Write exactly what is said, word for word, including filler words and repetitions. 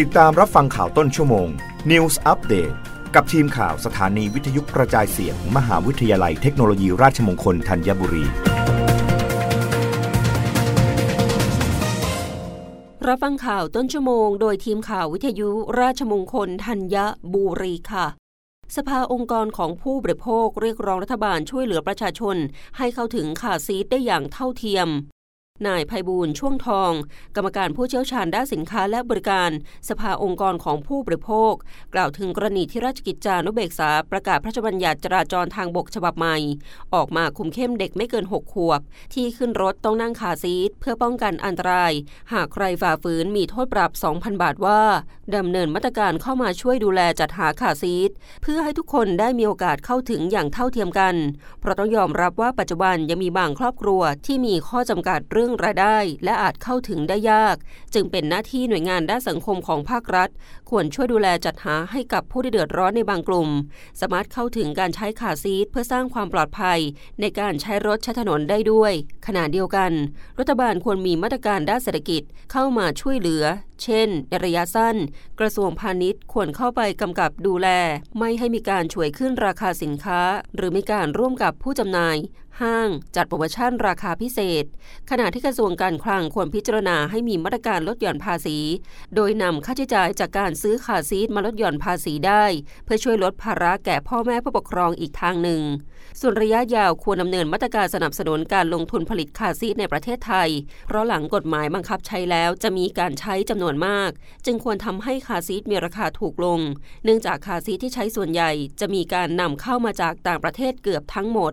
ติดตามรับฟังข่าวต้นชั่วโมง News Update กับทีมข่าวสถานีวิทยุกระจายเสียง มหาวิทยาลัยเทคโนโลยีราชมงคลธัญบุรีรับฟังข่าวต้นชั่วโมงโดยทีมข่าววิทยุราชมงคลธัญบุรีค่ะสภาองค์กรของผู้บริโภคเรียกร้องรัฐบาลช่วยเหลือประชาชนให้เข้าถึงข่าวซีดได้อย่างเท่าเทียมนายไพบูลย์ช่วงทองกรรมการผู้เชี่ยวชาญด้านสินค้าและบริการสภาองค์กรของผู้บริโภคกล่าวถึงกรณีที่ราชกิจจานุเบกษาประกาศพระราชบัญญัติจราจรทางบกฉบับใหม่ออกมาคุมเข้มเด็กไม่เกินหกขวบที่ขึ้นรถต้องนั่งคาร์ซีทเพื่อป้องกันอันตรายหากใครฝ่าฝืนมีโทษปรับ สองพัน บาทว่าดำเนินมาตรการเข้ามาช่วยดูแลจัดหาคาร์ซีทเพื่อให้ทุกคนได้มีโอกาสเข้าถึงอย่างเท่าเทียมกันเพราะต้องยอมรับว่าปัจจุบันยังมีบางครอบครัวที่มีข้อจำกัดเรื่องรายได้และอาจเข้าถึงได้ยากจึงเป็นหน้าที่หน่วยงานด้านสังคมของภาครัฐควรช่วยดูแลจัดหาให้กับผู้ที่เดือดร้อนในบางกลุ่มสามารถเข้าถึงการใช้คาร์ซีทเพื่อสร้างความปลอดภัยในการใช้รถใช้ถนนได้ด้วยขณะเดียวกันรัฐบาลควรมีมาตรการด้านเศรษฐกิจเข้ามาช่วยเหลือเช่นในระยะสั้นกระทรวงพาณิชย์ควรเข้าไปกำกับดูแลไม่ให้มีการฉวยขึ้นราคาสินค้าหรือมีการร่วมกับผู้จำหน่ายห้างจัดโปรโมชั่นราคาพิเศษขณะที่กระทรวงการคลังควรพิจารณาให้มีมาตรการลดหย่อนภาษีโดยนำค่าใช้จ่ายจากการซื้อคาร์ซีทมาลดหย่อนภาษีได้เพื่อช่วยลดภาระแก่พ่อแม่ผู้ปกครองอีกทางหนึ่งส่วนระยะยาวควรดำเนินมาตรการสนับสนุนการลงทุนผลิตคาร์ซีทในประเทศไทยเพราะหลังกฎหมายบังคับใช้แล้วจะมีการใช้จำนวนมากจึงควรทำให้คาร์ซีทมีราคาถูกลงเนื่องจากคาร์ซีทที่ใช้ส่วนใหญ่จะมีการนำเข้ามาจากต่างประเทศเกือบทั้งหมด